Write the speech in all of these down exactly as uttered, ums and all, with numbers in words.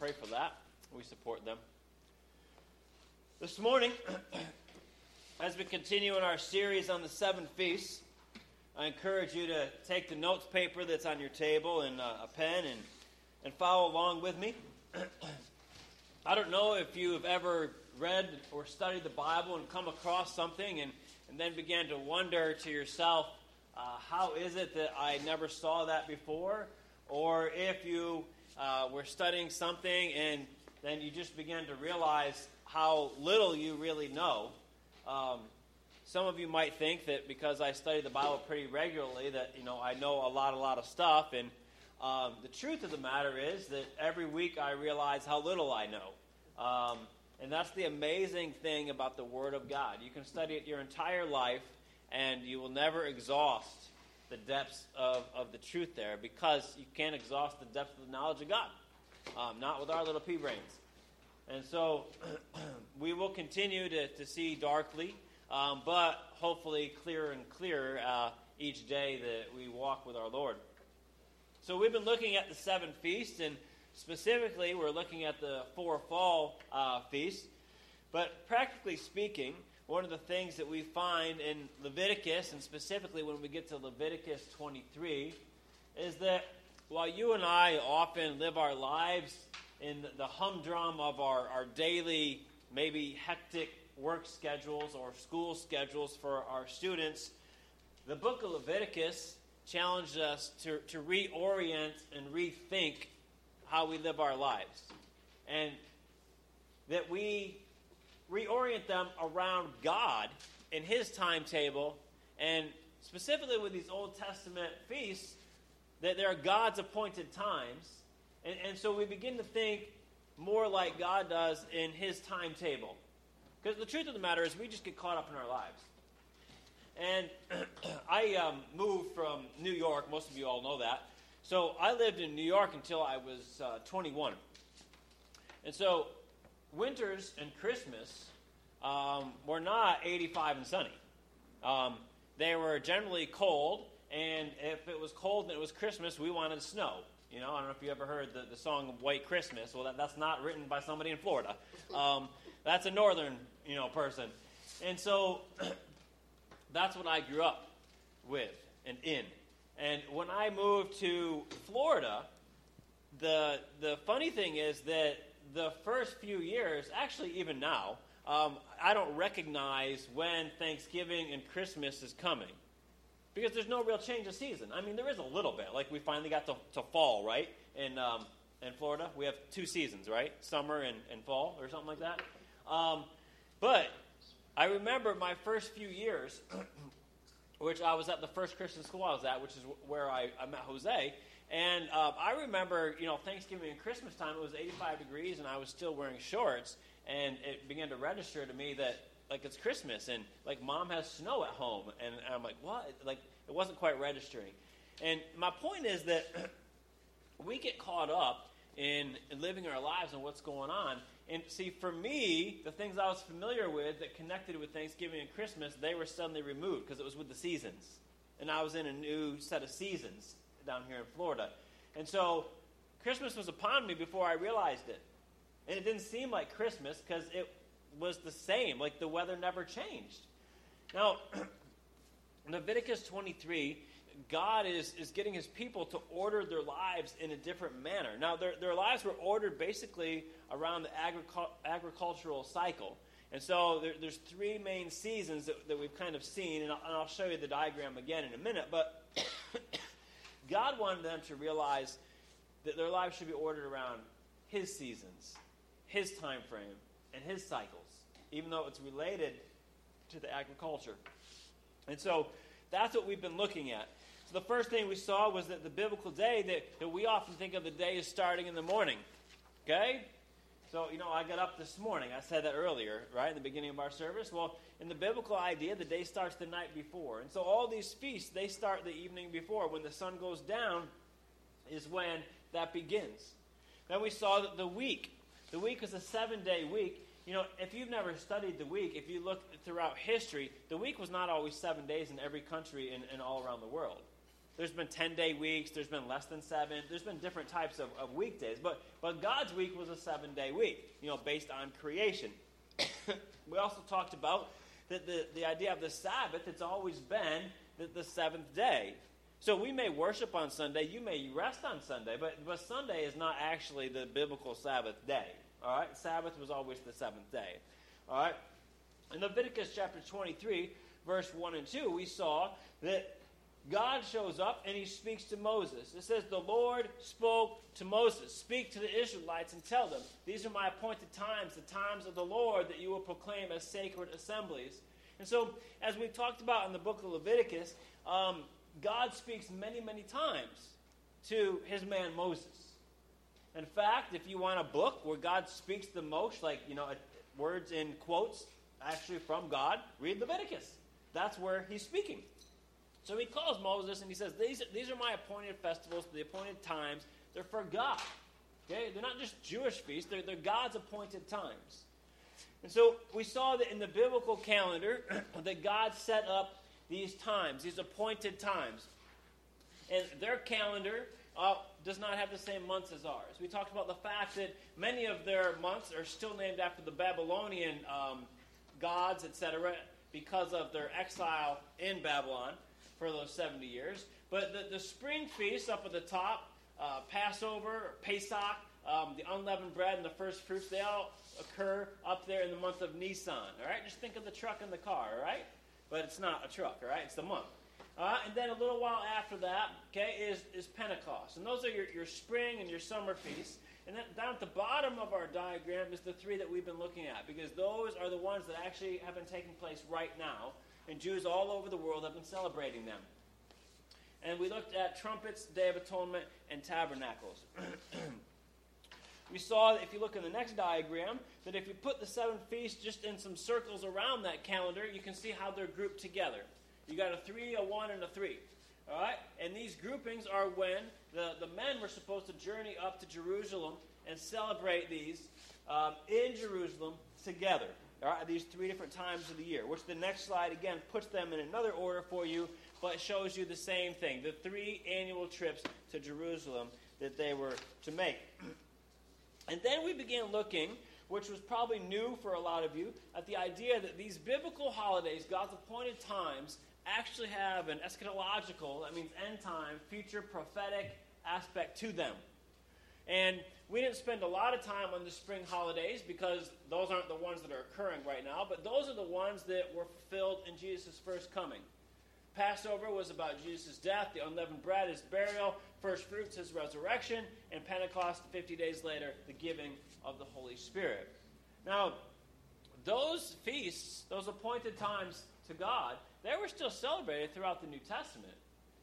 pray for that. We support them. This morning, as we continue in our series on the seven feasts, I encourage you to take the notes paper that's on your table and uh, a pen and, and follow along with me. I don't know if you have ever read or studied the Bible and come across something and, and then began to wonder to yourself, uh, how is it that I never saw that before? Or if you uh, were studying something and then you just began to realize how little you really know. Um, some of you might think that because I study the Bible pretty regularly that, you know, I know a lot, a lot of stuff. And um, the truth of the matter is that every week I realize how little I know. Um, and that's the amazing thing about the Word of God. You can study it your entire life and you will never exhaust the depths of, of the truth there, because you can't exhaust the depth of the knowledge of God, um, not with our little pea brains. And so we will continue to, to see darkly, um, but hopefully clearer and clearer uh, each day that we walk with our Lord. So we've been looking at the seven feasts, and specifically we're looking at the four fall uh, feasts. But practically speaking, one of the things that we find in Leviticus, and specifically when we get to Leviticus twenty-three, is that while you and I often live our lives in the humdrum of our, our daily, maybe hectic work schedules or school schedules for our students, the book of Leviticus challenged us to, to reorient and rethink how we live our lives, and that we reorient them around God in His timetable, and specifically with these Old Testament feasts, that there are God's appointed times, and, and so we begin to think more like God does in His timetable. Because the truth of the matter is we just get caught up in our lives. And I um, moved from New York, most of you all know that, so I lived in New York until I was uh, twenty-one, and so winters and Christmas um, were not eighty-five and sunny. Um, they were generally cold, and if it was cold and it was Christmas, we wanted snow. You know, I don't know if you ever heard the, the song White Christmas. Well, that, that's not written by somebody in Florida. Um, that's a northern, you know, person. And so that's what I grew up with and in. And when I moved to Florida, the the funny thing is that the first few years, actually even now, um, I don't recognize when Thanksgiving and Christmas is coming, because there's no real change of season. I mean, there is a little bit. Like, we finally got to, to fall, right? In um, in Florida, we have two seasons, right? Summer and, and fall or something like that. Um, but I remember my first few years, which I was at the first Christian school I was at, which is where I, I met Jose. And uh, I remember, you know, Thanksgiving and Christmas time, it was eighty-five degrees, and I was still wearing shorts, and it began to register to me that, like, it's Christmas, and, like, Mom has snow at home, and, and I'm like, what? Like, it wasn't quite registering. And my point is that we get caught up in, in living our lives and what's going on, and see, for me, the things I was familiar with that connected with Thanksgiving and Christmas, they were suddenly removed, because it was with the seasons, and I was in a new set of seasons down here in Florida. And so Christmas was upon me before I realized it. And it didn't seem like Christmas because it was the same. Like, the weather never changed. Now, in Leviticus twenty-three, God is, is getting His people to order their lives in a different manner. Now, their, their lives were ordered basically around the agric- agricultural cycle. And so there, there's three main seasons that, that we've kind of seen, and I'll, and I'll show you the diagram again in a minute, but God wanted them to realize that their lives should be ordered around His seasons, His time frame, and His cycles, even though it's related to the agriculture. And so that's what we've been looking at. So the first thing we saw was that the biblical day, that, that we often think of the day as starting in the morning, okay? So, you know, I got up this morning. I said that earlier, right, in the beginning of our service. Well, in the biblical idea, the day starts the night before. And so all these feasts, they start the evening before. When the sun goes down is when that begins. Then we saw that the week. The week is a seven-day week. You know, if you've never studied the week, if you look throughout history, the week was not always seven days in every country and, and all around the world. There's been ten-day weeks. There's been less than seven. There's been different types of, of weekdays. But but God's week was a seven-day week, you know, based on creation. We also talked about that the, the idea of the Sabbath, it's always been the, the seventh day. So we may worship on Sunday. You may rest on Sunday. But, but Sunday is not actually the biblical Sabbath day. All right? Sabbath was always the seventh day. All right? In Leviticus chapter twenty-three, verse one and two, we saw that God shows up and he speaks to Moses. It says, the Lord spoke to Moses. Speak to the Israelites and tell them, these are my appointed times, the times of the Lord that you will proclaim as sacred assemblies. And so, as we talked about in the book of Leviticus, um, God speaks many, many times to his man Moses. In fact, if you want a book where God speaks the most, like, you know, words in quotes, actually from God, read Leviticus. That's where he's speaking. So he calls Moses and he says, these, these are my appointed festivals, the appointed times. They're for God. Okay? They're not just Jewish feasts. They're, they're God's appointed times. And so we saw that in the biblical calendar that God set up these times, these appointed times. And their calendar uh, does not have the same months as ours. We talked about the fact that many of their months are still named after the Babylonian um, gods, et cetera, because of their exile in Babylon for those seventy years. But the, the spring feasts up at the top, uh, Passover, Pesach, um, the unleavened bread and the first fruits, they all occur up there in the month of Nisan. All right? Just think of the truck and the car, all right? But it's not a truck, all right? It's the month. Uh, and then a little while after that, okay, is, is Pentecost. And those are your, your spring and your summer feasts. And then down at the bottom of our diagram is the three that we've been looking at, because those are the ones that actually have been taking place right now. And Jews all over the world have been celebrating them. And we looked at trumpets, Day of Atonement, and tabernacles. We saw, if you look in the next diagram, that if you put the seven feasts just in some circles around that calendar, you can see how they're grouped together. You got a three, a one, and a three. All right? And these groupings are when the, the men were supposed to journey up to Jerusalem and celebrate these um, in Jerusalem together. All right, these three different times of the year, which the next slide, again, puts them in another order for you, but shows you the same thing, the three annual trips to Jerusalem that they were to make. And then we began looking, which was probably new for a lot of you, at the idea that these biblical holidays, God's appointed times, actually have an eschatological, that means end time, future prophetic aspect to them. And we didn't spend a lot of time on the spring holidays because those aren't the ones that are occurring right now, but those are the ones that were fulfilled in Jesus' first coming. Passover was about Jesus' death, the unleavened bread, his burial, first fruits, his resurrection, and Pentecost, fifty days later, the giving of the Holy Spirit. Now, those feasts, those appointed times to God, they were still celebrated throughout the New Testament.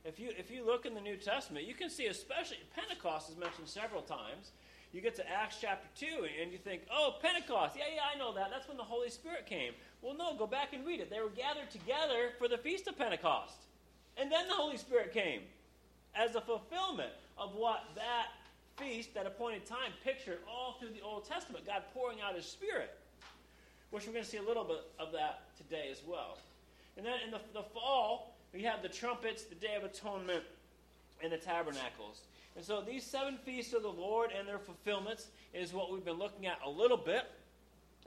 If you if you look in the New Testament, you can see especially Pentecost is mentioned several times. You get to Acts chapter two, and you think, oh, Pentecost, yeah, yeah, I know that. That's when the Holy Spirit came. Well, no, go back and read it. They were gathered together for the Feast of Pentecost. And then the Holy Spirit came as a fulfillment of what that feast, that appointed time, pictured all through the Old Testament, God pouring out his Spirit, which we're going to see a little bit of that today as well. And then in the, the fall, we have the trumpets, the Day of Atonement, and the tabernacles. And so these seven feasts of the Lord and their fulfillments is what we've been looking at a little bit.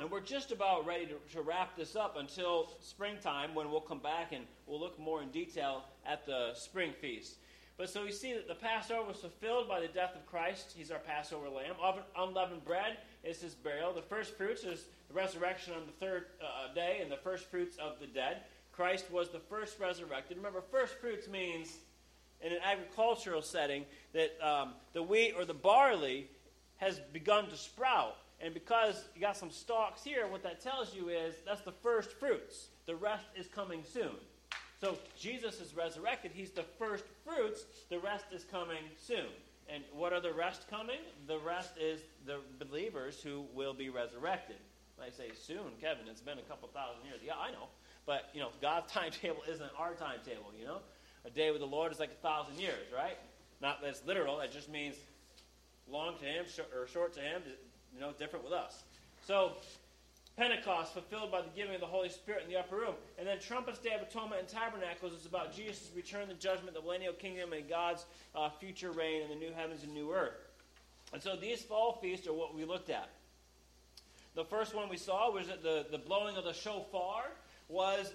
And we're just about ready to, to wrap this up until springtime, when we'll come back and we'll look more in detail at the spring feast. But so we see that the Passover was fulfilled by the death of Christ. He's our Passover lamb. Unleavened bread is his burial. The first fruits is the resurrection on the third uh, day and the first fruits of the dead. Christ was the first resurrected. Remember, first fruits means, in an agricultural setting, that um, the wheat or the barley has begun to sprout. And because you got some stalks here, what that tells you is that's the first fruits. The rest is coming soon. So Jesus is resurrected. He's the first fruits. The rest is coming soon. And what are the rest coming? The rest is the believers who will be resurrected. I say soon, Kevin. It's been a couple thousand years. Yeah, I know. But, you know, God's timetable isn't our timetable, you know? A day with the Lord is like a thousand years, right? Not that's literal. It just means long to him or short to him, you know, different with us. So Pentecost, fulfilled by the giving of the Holy Spirit in the upper room. And then Trumpets, Day of Atonement, and Tabernacles is about Jesus' return, the judgment, the millennial kingdom, and God's uh, future reign in the new heavens and new earth. And so these fall feasts are what we looked at. The first one we saw was that the, the blowing of the shofar was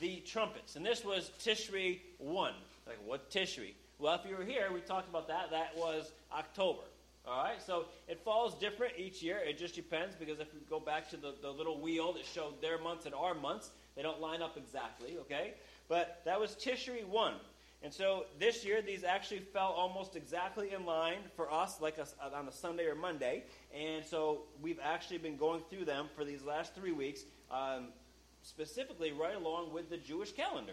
the trumpets. And this was Tishri one. Like, what Tishri? Well, if you were here, we talked about that. That was October. All right, so it falls different each year. It just depends, because if we go back to the, the little wheel that showed their months and our months, they don't line up exactly, okay? But that was Tishri one. And so this year, these actually fell almost exactly in line for us, like us on a Sunday or Monday. And so we've actually been going through them for these last three weeks, um, specifically right along with the Jewish calendar.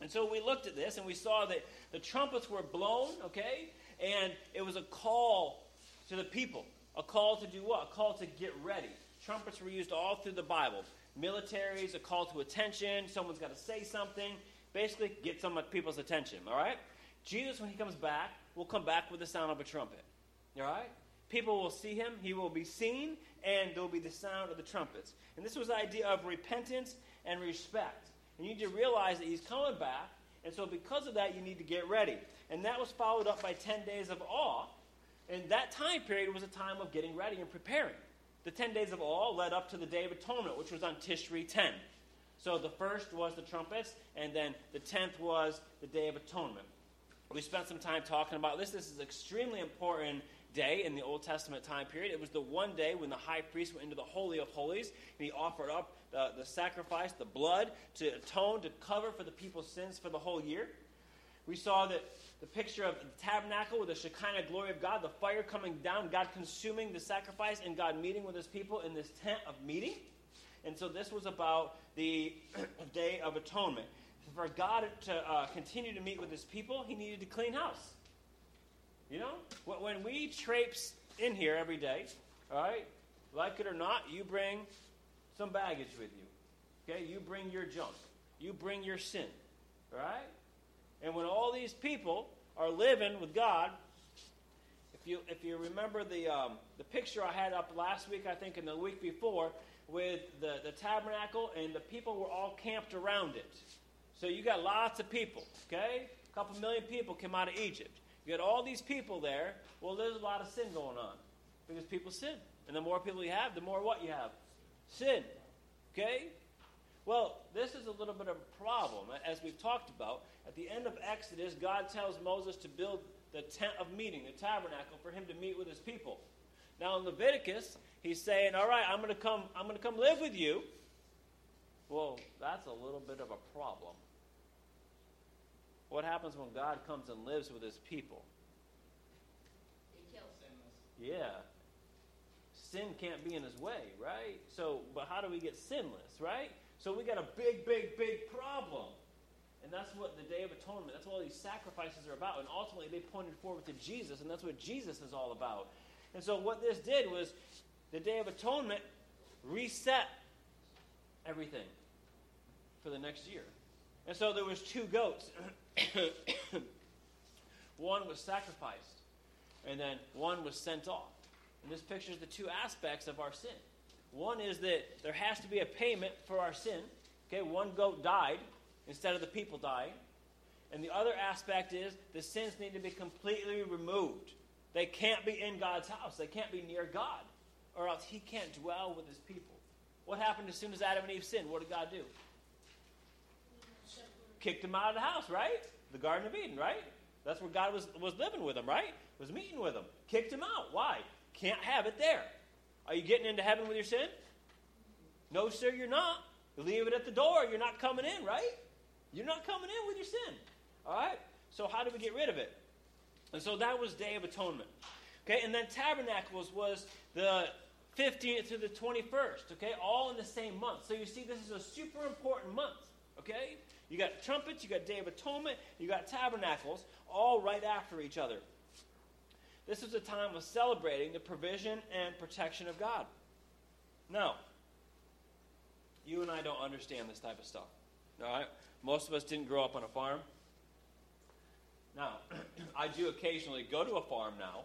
And so we looked at this, and we saw that the trumpets were blown, okay? And it was a call to the people. A call to do what? A call to get ready. Trumpets were used all through the Bible. Militaries, a call to attention. Someone's got to say something. Basically, get some people's attention, all right? Jesus, when he comes back, will come back with the sound of a trumpet, all right? People will see him. He will be seen, and there will be the sound of the trumpets. And this was the idea of repentance and respect. And you need to realize that he's coming back, and so because of that, you need to get ready. And that was followed up by ten days of awe. And that time period was a time of getting ready and preparing. The ten days of awe led up to the Day of Atonement, which was on Tishri ten. So the first was the trumpets, and then the tenth was the Day of Atonement. We spent some time talking about this. This is an extremely important day in the Old Testament time period. It was the one day when the high priest went into the Holy of Holies, and he offered up the, the sacrifice, the blood, to atone, to cover for the people's sins for the whole year. We saw that the picture of the tabernacle with the Shekinah glory of God, the fire coming down, God consuming the sacrifice, and God meeting with his people in this tent of meeting. And so this was about the Day of Atonement. For God to uh, continue to meet with his people, he needed to clean house. You know, when we traipse in here every day, all right, like it or not, you bring some baggage with you. Okay, you bring your junk. You bring your sin, all right? And when all these people are living with God, if you if you remember the um, the picture I had up last week, I think, and the week before, with the, the tabernacle, and the people were all camped around it. So you got lots of people, okay? A couple million people came out of Egypt. You got all these people there. Well, there's a lot of sin going on because people sin. And the more people you have, the more what you have? Sin, okay? Well, this is a little bit of a problem. As we've talked about, at the end of Exodus, God tells Moses to build the tent of meeting, the tabernacle, for him to meet with his people. Now in Leviticus, he's saying, all right, I'm going to come, I'm going to come live with you. Well, that's a little bit of a problem. What happens when God comes and lives with his people? He kills sinless. Yeah. Sin can't be in his way, right? So, but how do we get sinless, right? So we got a big, big, big problem. And that's what the Day of Atonement, that's what all these sacrifices are about. And ultimately they pointed forward to Jesus, and that's what Jesus is all about. And so what this did was the Day of Atonement reset everything for the next year. And so there was two goats. One was sacrificed, and then one was sent off. And this pictures the two aspects of our sin. One is that there has to be a payment for our sin. Okay, one goat died instead of the people dying. And the other aspect is the sins need to be completely removed. They can't be in God's house. They can't be near God, or else he can't dwell with his people. What happened as soon as Adam and Eve sinned? What did God do? Kicked them out of the house, right? The Garden of Eden, right? That's where God was, was living with them, right? Was meeting with them. Kicked them out. Why? Can't have it there. Are you getting into heaven with your sin? No, sir, you're not. You leave it at the door. You're not coming in, right? You're not coming in with your sin. All right? So how do we get rid of it? And so that was Day of Atonement. Okay, and then Tabernacles was the fifteenth to the twenty-first, okay, all in the same month. So you see, this is a super important month, okay? You got trumpets, you got Day of Atonement, you got Tabernacles, all right after each other. This is a time of celebrating the provision and protection of God. Now, you and I don't understand this type of stuff, all right? Most of us didn't grow up on a farm. Now, I do occasionally go to a farm now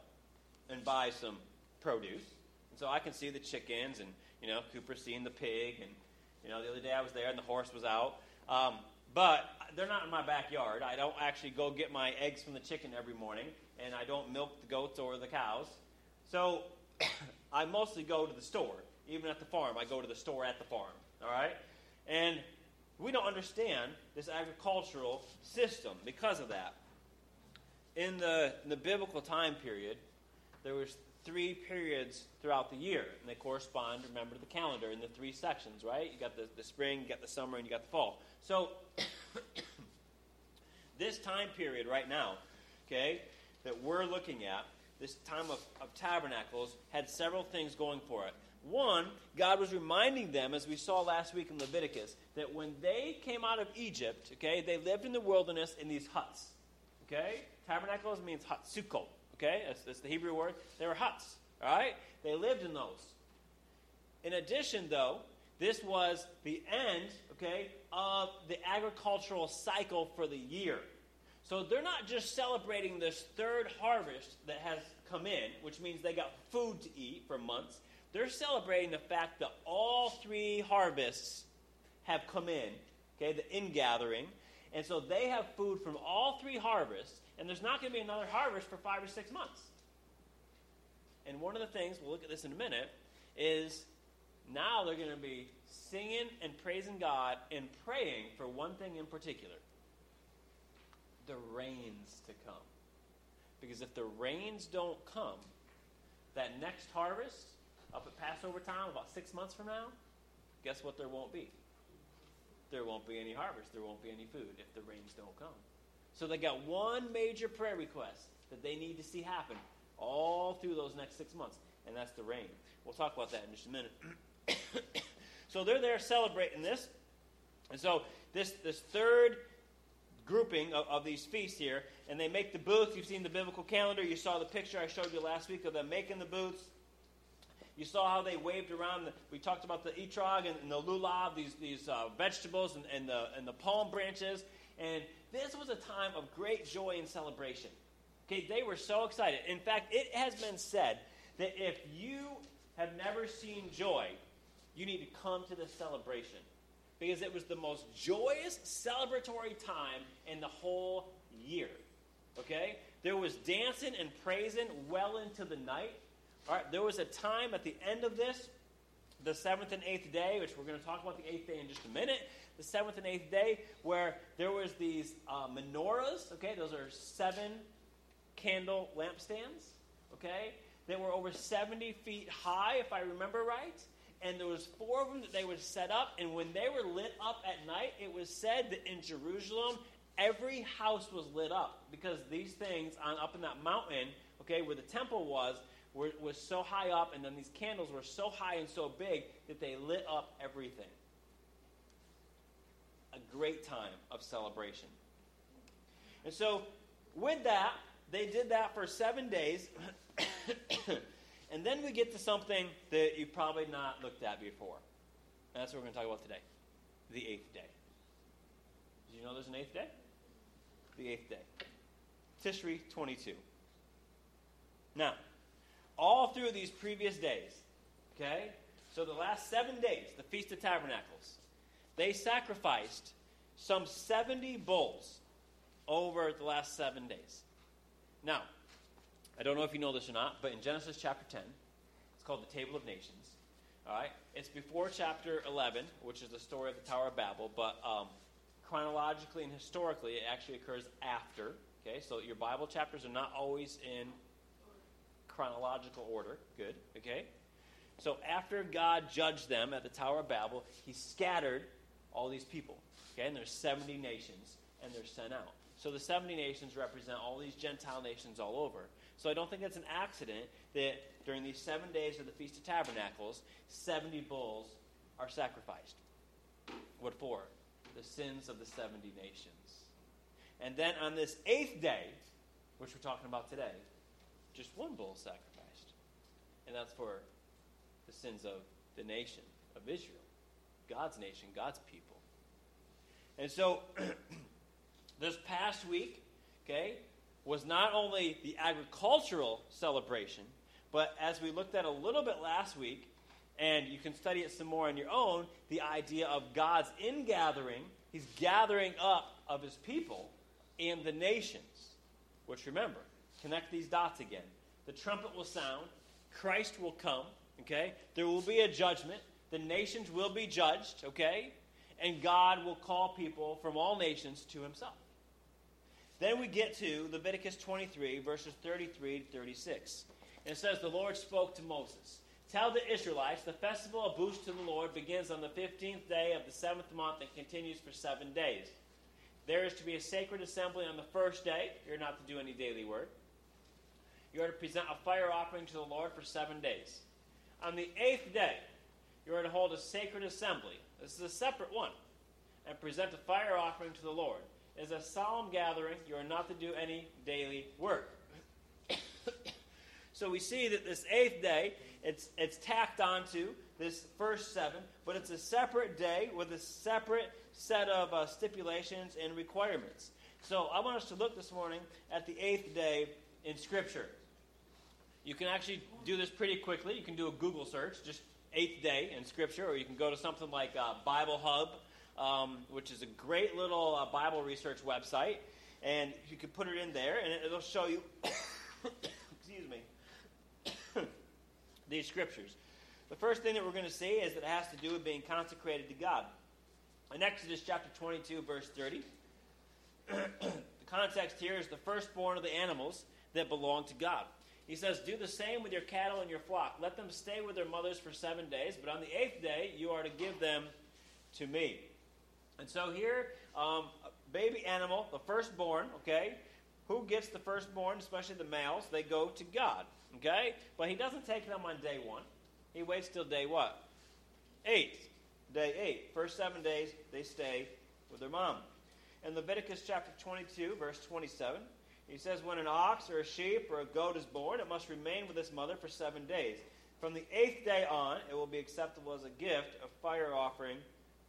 and buy some produce, And so I can see the chickens, and, you know, Cooper's seeing the pig, and, you know, the other day I was there and the horse was out. Um, but they're not in my backyard. I don't actually go get my eggs from the chicken every morning, and I don't milk the goats or the cows. So I mostly go to the store. Even at the farm, I go to the store at the farm, all right? And we don't understand this agricultural system because of that. In the, in the biblical time period, there was three periods throughout the year, and they correspond, remember, to the calendar in the three sections, right? You got the, the spring, you got the summer, and you got the fall. So this time period right now, okay, that we're looking at, this time of, of tabernacles, had several things going for it. One, God was reminding them, as we saw last week in Leviticus, that when they came out of Egypt, okay, they lived in the wilderness in these huts, okay? Tabernacles means hut, sukkot, okay? That's, that's the Hebrew word. They were huts, all right? They lived in those. In addition, though, this was the end, okay, of the agricultural cycle for the year. So they're not just celebrating this third harvest that has come in, which means they got food to eat for months. They're celebrating the fact that all three harvests have come in, okay, the ingathering. And so they have food from all three harvests, and there's not going to be another harvest for five or six months. And one of the things, we'll look at this in a minute, is now they're going to be singing and praising God and praying for one thing in particular, the rains to come. Because if the rains don't come, that next harvest, up at Passover time, about six months from now, guess what there won't be? There won't be any harvest. There won't be any food if the rains don't come. So they got one major prayer request that they need to see happen all through those next six months, and that's the rain. We'll talk about that in just a minute. So they're there celebrating this. And so this, this third grouping of, of these feasts here, and they make the booths. You've seen the biblical calendar. You saw the picture I showed you last week of them making the booths. You saw how they waved around. The, we talked about the etrog and, and the lulav, these these uh, vegetables and, and the and the palm branches. And this was a time of great joy and celebration. Okay, they were so excited. In fact, it has been said that if you have never seen joy, you need to come to this celebration, because it was the most joyous celebratory time in the whole year. Okay, there was dancing and praising well into the night. All right, there was a time at the end of this, the seventh and eighth day, which we're going to talk about the eighth day in just a minute, the seventh and eighth day, where there was these uh, menorahs, okay, those are seven candle lampstands, okay, they were over seventy feet high, if I remember right, and there was four of them that they would set up, and when they were lit up at night, it was said that in Jerusalem, every house was lit up, because these things on up in that mountain, okay, where the temple was, was so high up, and then these candles were so high and so big that they lit up everything. A great time of celebration. And so, with that, they did that for seven days, and then we get to something that you've probably not looked at before. And that's what we're going to talk about today, the eighth day. Did you know there's an eighth day? The eighth day. Tishri twenty-two. Now, all through these previous days, okay? So the last seven days, the Feast of Tabernacles, they sacrificed some seventy bulls over the last seven days. Now, I don't know if you know this or not, but in Genesis chapter ten, it's called the Table of Nations, all right? It's before chapter eleven, which is the story of the Tower of Babel, but um, chronologically and historically, it actually occurs after, okay? So your Bible chapters are not always in chronological order. Good. Okay. So after God judged them at the Tower of Babel, he scattered all these people. Okay. And there's seventy nations, and they're sent out. So the seventy nations represent all these Gentile nations all over. So I don't think it's an accident that during these seven days of the Feast of Tabernacles, seventy bulls are sacrificed. What for? The sins of the seventy nations. And then on this eighth day, which we're talking about today, just one bull sacrificed, and that's for the sins of the nation of Israel, God's nation, God's people. And so this past week, okay, was not only the agricultural celebration, But as we looked at a little bit last week, and you can study it some more on your own, the idea of God's ingathering, he's gathering up of his people in the nations. Which, remember, connect these dots again. The trumpet will sound. Christ will come, okay? There will be a judgment. The nations will be judged, okay? And God will call people from all nations to himself. Then we get to Leviticus twenty-three, verses thirty-three to thirty-six. And it says, the Lord spoke to Moses. Tell the Israelites, the festival of booths to the Lord begins on the fifteenth day of the seventh month and continues for seven days. There is to be a sacred assembly on the first day. You're not to do any daily work. You are to present a fire offering to the Lord for seven days. On the eighth day, you are to hold a sacred assembly. This is a separate one. And present a fire offering to the Lord. It is a solemn gathering. You are not to do any daily work. So we see that this eighth day, it's it's tacked onto this first seven, but it's a separate day with a separate set of uh, stipulations and requirements. So I want us to look this morning at the eighth day in Scripture. You can actually do this pretty quickly. You can do a Google search, just eighth day in Scripture, or you can go to something like uh, Bible Hub, um, which is a great little uh, Bible research website, and you can put it in there, and it, it'll show you. Excuse me. These scriptures. The first thing that we're going to see is that it has to do with being consecrated to God. In Exodus chapter twenty-two, verse thirty, the context here is the firstborn of the animals that belong to God. He says, do the same with your cattle and your flock. Let them stay with their mothers for seven days, but on the eighth day you are to give them to me. And so here, um, baby animal, the firstborn, okay, who gets the firstborn, especially the males, they go to God. Okay? But he doesn't take them on day one. He waits till day what? Eight. Day eight. First seven days, they stay with their mom. In Leviticus chapter twenty-two, verse twenty-seven, he says, when an ox or a sheep or a goat is born, it must remain with its mother for seven days. From the eighth day on, it will be acceptable as a gift, a fire offering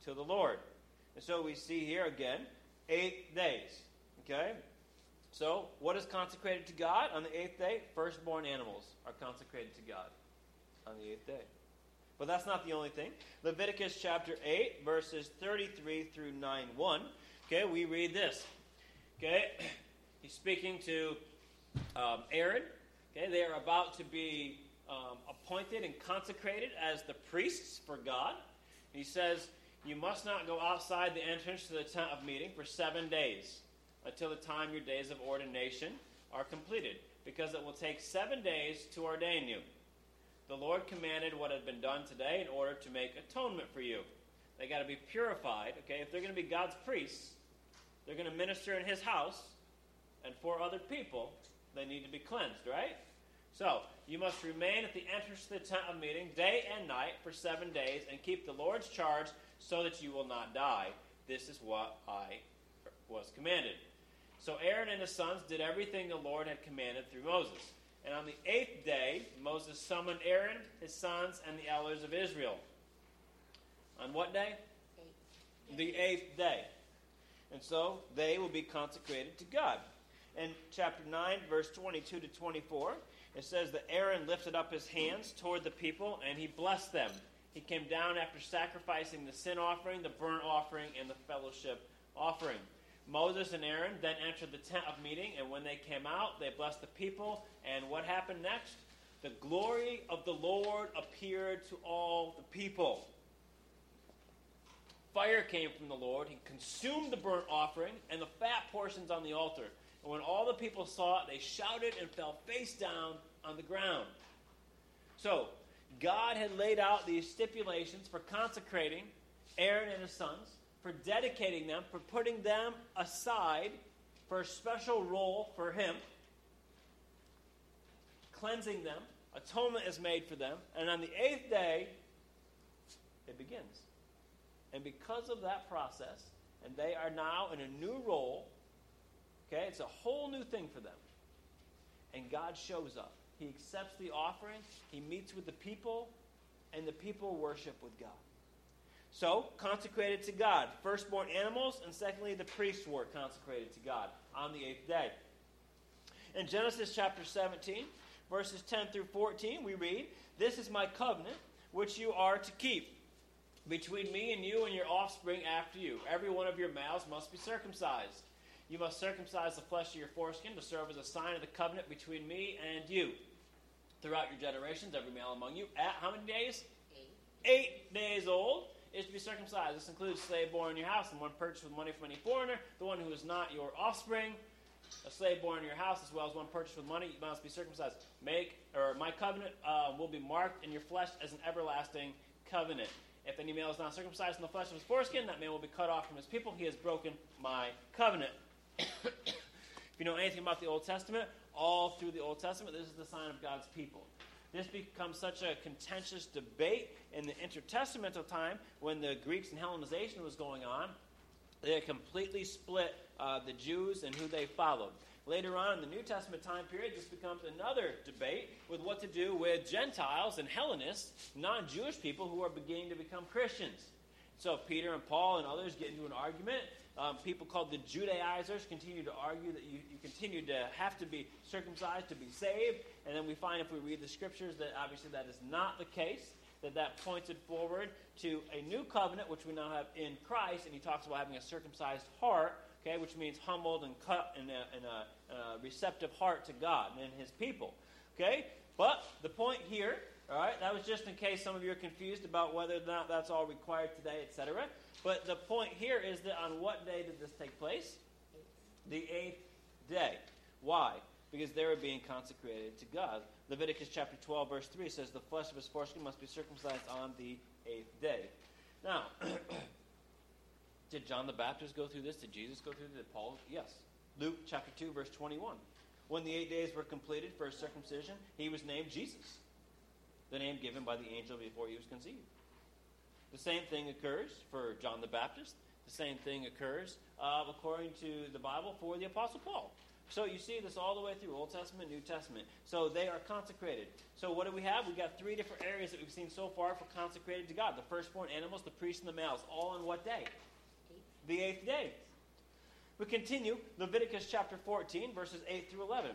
to the Lord. And so we see here again, eight days. Okay? So, what is consecrated to God on the eighth day? Firstborn animals are consecrated to God on the eighth day. But that's not the only thing. Leviticus chapter eight, verses thirty-three through ninety-one. Okay, we read this. Okay, he's speaking to um, Aaron. Okay, they are about to be um, appointed and consecrated as the priests for God. And he says, you must not go outside the entrance to the tent of meeting for seven days. Until the time your days of ordination are completed, because it will take seven days to ordain you. The Lord commanded what had been done today in order to make atonement for you. They got to be purified, okay? If they're going to be God's priests, they're going to minister in his house, and for other people, they need to be cleansed, right? So, you must remain at the entrance to the tent of meeting day and night for seven days, and keep the Lord's charge so that you will not die. This is what I was commanded. So Aaron and his sons did everything the Lord had commanded through Moses. And on the eighth day, Moses summoned Aaron, his sons, and the elders of Israel. On what day? Eight. The eighth day. And so they will be consecrated to God. In chapter nine, verse twenty-two to twenty-four, it says that Aaron lifted up his hands toward the people, and he blessed them. He came down after sacrificing the sin offering, the burnt offering, and the fellowship offering. Moses and Aaron then entered the tent of meeting, and when they came out, they blessed the people. And what happened next? The glory of the Lord appeared to all the people. Fire came from the Lord. He consumed the burnt offering and the fat portions on the altar. And when all the people saw it, they shouted and fell face down on the ground. So, God had laid out these stipulations for consecrating Aaron and his sons, for dedicating them, for putting them aside for a special role for him, cleansing them, atonement is made for them, and on the eighth day, it begins. And because of that process, and they are now in a new role, okay, it's a whole new thing for them. And God shows up. He accepts the offering, he meets with the people, and the people worship with God. So, consecrated to God. Firstborn animals, and secondly, the priests were consecrated to God on the eighth day. In Genesis chapter seventeen, verses ten through fourteen, we read, "This is my covenant, which you are to keep between me and you and your offspring after you. Every one of your mouths must be circumcised. You must circumcise the flesh of your foreskin to serve as a sign of the covenant between me and you. Throughout your generations, every male among you, at how many days? Eight. Eight days old, is to be circumcised. This includes a slave born in your house, and one purchased with money from any foreigner, the one who is not your offspring. A slave born in your house, as well as one purchased with money, you must be circumcised. Make or my covenant uh, will be marked in your flesh as an everlasting covenant. If any male is not circumcised in the flesh of his foreskin, that man will be cut off from his people. He has broken my covenant." If you know anything about the Old Testament, all through the Old Testament, this is the sign of God's people. This becomes such a contentious debate in the intertestamental time when the Greeks and Hellenization was going on. They completely split uh, the Jews and who they followed. Later on in the New Testament time period, this becomes another debate with what to do with Gentiles and Hellenists, non-Jewish people who are beginning to become Christians. So Peter and Paul and others get into an argument. Um, people called the Judaizers continue to argue that you, you continue to have to be circumcised to be saved. And then we find if we read the scriptures that obviously that is not the case, that that pointed forward to a new covenant, which we now have in Christ. And he talks about having a circumcised heart, okay, which means humbled and cut and a, and a, a receptive heart to God and his people. Okay, but the point here, all right, that was just in case some of you are confused about whether or not that's all required today, et cetera. But the point here is that on what day did this take place? The eighth day. Why? Because they were being consecrated to God. Leviticus chapter twelve, verse three says, "The flesh of his foreskin must be circumcised on the eighth day." Now, did John the Baptist go through this? Did Jesus go through this? Did Paul? Yes. Luke chapter two, verse twenty-one. When the eight days were completed for his circumcision, he was named Jesus, the name given by the angel before he was conceived. The same thing occurs for John the Baptist. The same thing occurs, uh, according to the Bible, for the Apostle Paul. So you see this all the way through, Old Testament, New Testament. So they are consecrated. So what do we have? We've got three different areas that we've seen so far for consecrated to God. The firstborn animals, the priests, and the males. All on what day? Eight. The eighth day. We continue, Leviticus chapter fourteen, verses eight through eleven.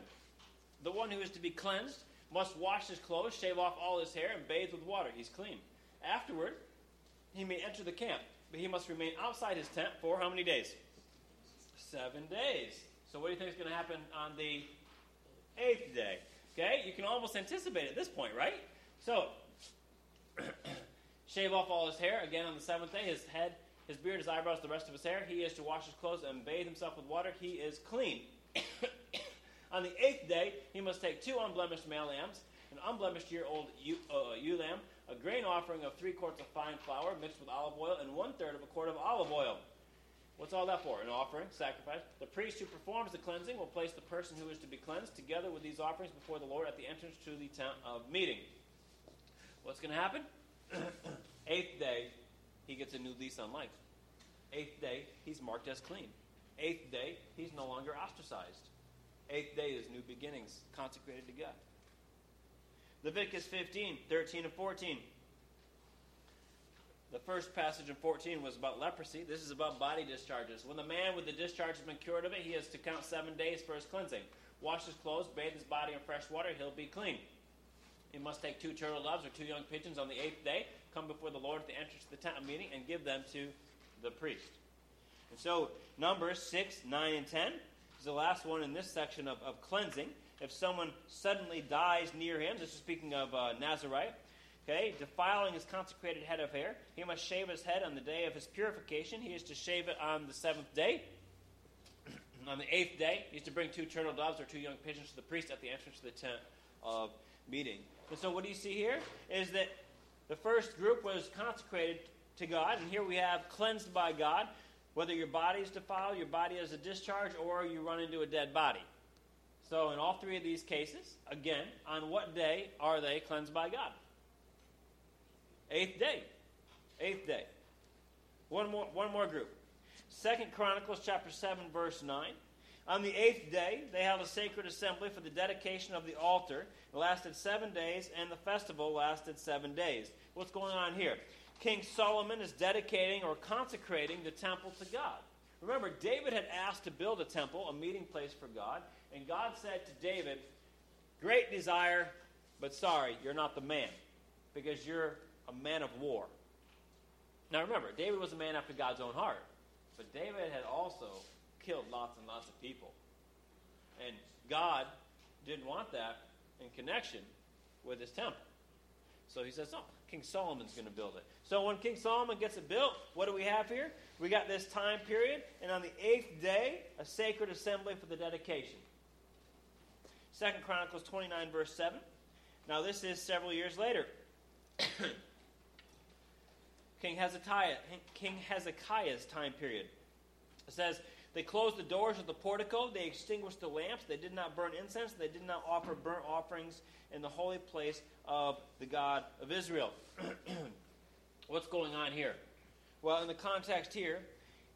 The one who is to be cleansed must wash his clothes, shave off all his hair, and bathe with water. He's clean. Afterward, he may enter the camp, but he must remain outside his tent for how many days? Seven days. So what do you think is going to happen on the eighth day? Okay, you can almost anticipate at this point, right? So, shave off all his hair. Again, on the seventh day, his head, his beard, his eyebrows, the rest of his hair. He is to wash his clothes and bathe himself with water. He is clean. On the eighth day, he must take two unblemished male lambs, an unblemished year-old ewe uh, lamb, a grain offering of three quarts of fine flour mixed with olive oil, and one-third of a quart of olive oil. What's all that for? An offering, sacrifice. The priest who performs the cleansing will place the person who is to be cleansed together with these offerings before the Lord at the entrance to the tent of meeting. What's going to happen? Eighth day, he gets a new lease on life. Eighth day, he's marked as clean. Eighth day, he's no longer ostracized. Eighth day is new beginnings, consecrated to God. Leviticus fifteen, thirteen and fourteen. The first passage in fourteen was about leprosy. This is about body discharges. When the man with the discharge has been cured of it, he has to count seven days for his cleansing. Wash his clothes, bathe his body in fresh water, he'll be clean. He must take two turtle doves or two young pigeons on the eighth day, come before the Lord at the entrance to the tent of meeting, and give them to the priest. And so, Numbers six, nine, and ten. The last one in this section of, of cleansing. If someone suddenly dies near him, this is speaking of uh, Nazarite, okay, defiling his consecrated head of hair, he must shave his head on the day of his purification. He is to shave it on the seventh day. On the eighth day, he is to bring two turtle doves or two young pigeons to the priest at the entrance to the tent of meeting. And so what do you see here is that the first group was consecrated to God, and here we have cleansed by God. Whether your body is defiled, your body has a discharge, or you run into a dead body. So in all three of these cases, again, on what day are they cleansed by God? Eighth day. Eighth day. One more, one more group. Second Chronicles chapter seven, verse nine. On the eighth day, they held a sacred assembly for the dedication of the altar. It lasted seven days, and the festival lasted seven days. What's going on here? King Solomon is dedicating or consecrating the temple to God. Remember, David had asked to build a temple, a meeting place for God, and God said to David, Great desire, but sorry, you're not the man, because you're a man of war. Now remember, David was a man after God's own heart, but David had also killed lots and lots of people. And God didn't want that in connection with his temple. So he says, no, King Solomon's going to build it. So when King Solomon gets it built, what do we have here? We got this time period, and on the eighth day, a sacred assembly for the dedication. Second Chronicles twenty-nine, verse seven. Now this is several years later. King Hezekiah, King Hezekiah's time period. It says, they closed the doors of the portico, they extinguished the lamps, they did not burn incense, they did not offer burnt offerings in the holy place of the God of Israel. What's going on here? Well, in the context here,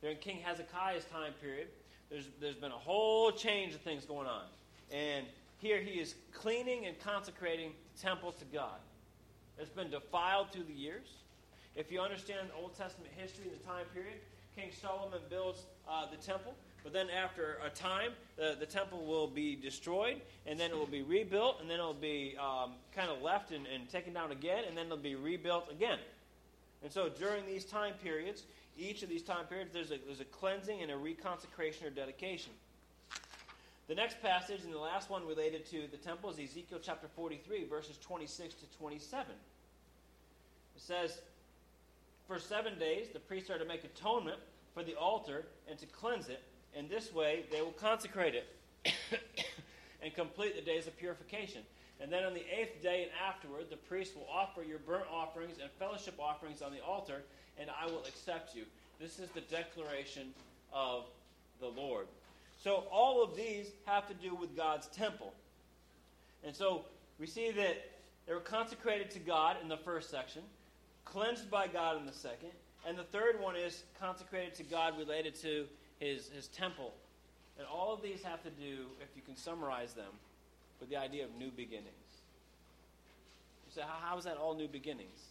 during King Hezekiah's time period, there's there's been a whole change of things going on. And here he is cleaning and consecrating the temple to God. It's been defiled through the years. If you understand Old Testament history in the time period, King Solomon builds uh, the temple, but then after a time, the, the temple will be destroyed, and then it will be rebuilt, and then it will be um, kind of left and, and taken down again, and then it will be rebuilt again. And so during these time periods, each of these time periods, there's a, there's a cleansing and a reconsecration or dedication. The next passage, and the last one related to the temple, is Ezekiel chapter forty-three, verses twenty-six to twenty-seven. It says, for seven days, the priests are to make atonement for the altar and to cleanse it. In this way, they will consecrate it and complete the days of purification. And then on the eighth day and afterward, the priests will offer your burnt offerings and fellowship offerings on the altar, and I will accept you. This is the declaration of the Lord. So all of these have to do with God's temple. And so we see that they were consecrated to God in the first section, cleansed by God in the second, and the third one is consecrated to God related to his, his temple. And all of these have to do, if you can summarize them, with the idea of new beginnings. You say, how, how is that all new beginnings?